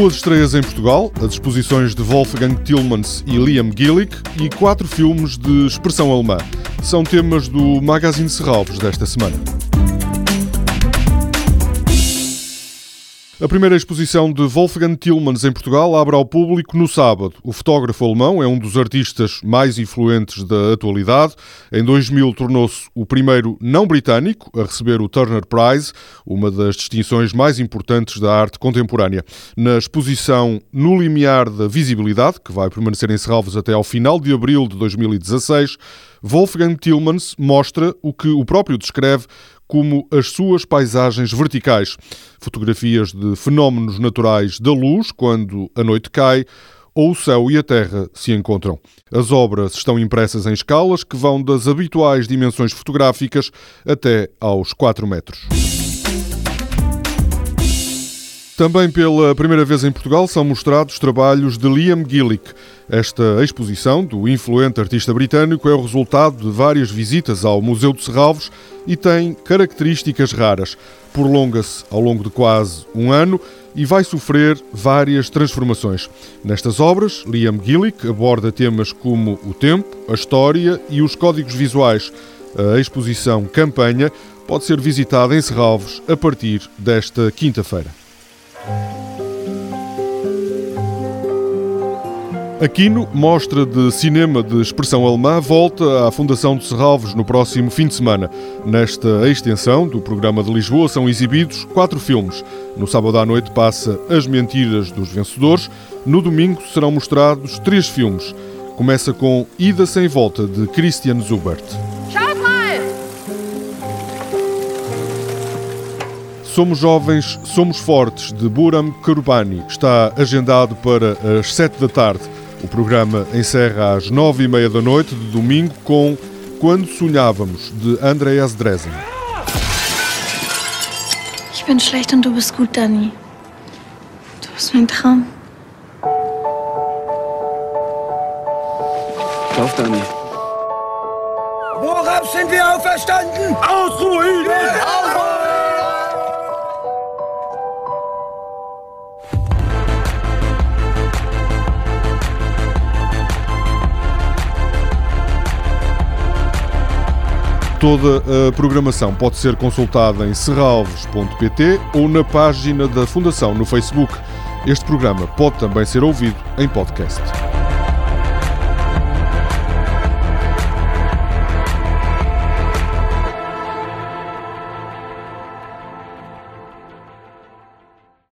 duas estreias em Portugal, as exposições de Wolfgang Tillmans e Liam Gillick e 4 filmes de expressão alemã. São temas do Magazine Serralves desta semana. A primeira exposição de Wolfgang Tillmans em Portugal abre ao público no sábado. O fotógrafo alemão é um dos artistas mais influentes da atualidade. Em 2000 tornou-se o primeiro não-britânico a receber o Turner Prize, uma das distinções mais importantes da arte contemporânea. Na exposição No Limiar da Visibilidade, que vai permanecer em Serralves até ao final de abril de 2016, Wolfgang Tillmans mostra o que o próprio descreve como as suas paisagens verticais, fotografias de fenómenos naturais da luz quando a noite cai ou o céu e a terra se encontram. As obras estão impressas em escalas que vão das habituais dimensões fotográficas até aos 4 metros. Também pela primeira vez em Portugal são mostrados trabalhos de Liam Gillick. Esta exposição do influente artista britânico é o resultado de várias visitas ao Museu de Serralves e tem características raras. Prolonga-se ao longo de quase um ano e vai sofrer várias transformações. Nestas obras, Liam Gillick aborda temas como o tempo, a história e os códigos visuais. A exposição Campanha pode ser visitada em Serralves a partir desta quinta-feira. Aquino, mostra de cinema de expressão alemã, volta à Fundação de Serralves no próximo fim de semana. Nesta extensão do programa de Lisboa são exibidos 4 filmes. No sábado à noite passa As Mentiras dos Vencedores. No domingo serão mostrados 3 filmes. Começa com Ida Sem Volta, de Christian Zubert. Somos Jovens, Somos Fortes, de Buram Karubani, está agendado para as 7 da tarde. O programa encerra às 9h30 da noite de domingo com Quando Sonhávamos, de Andreas Dresden. Ich bin schlecht und du bist gut, Dani. Du bist mein Traum. Lauf, Dani. Worauf sind wir auferstanden? Ausruhen! Ausruhen! Toda a programação pode ser consultada em serralves.pt ou na página da Fundação no Facebook. Este programa pode também ser ouvido em podcast.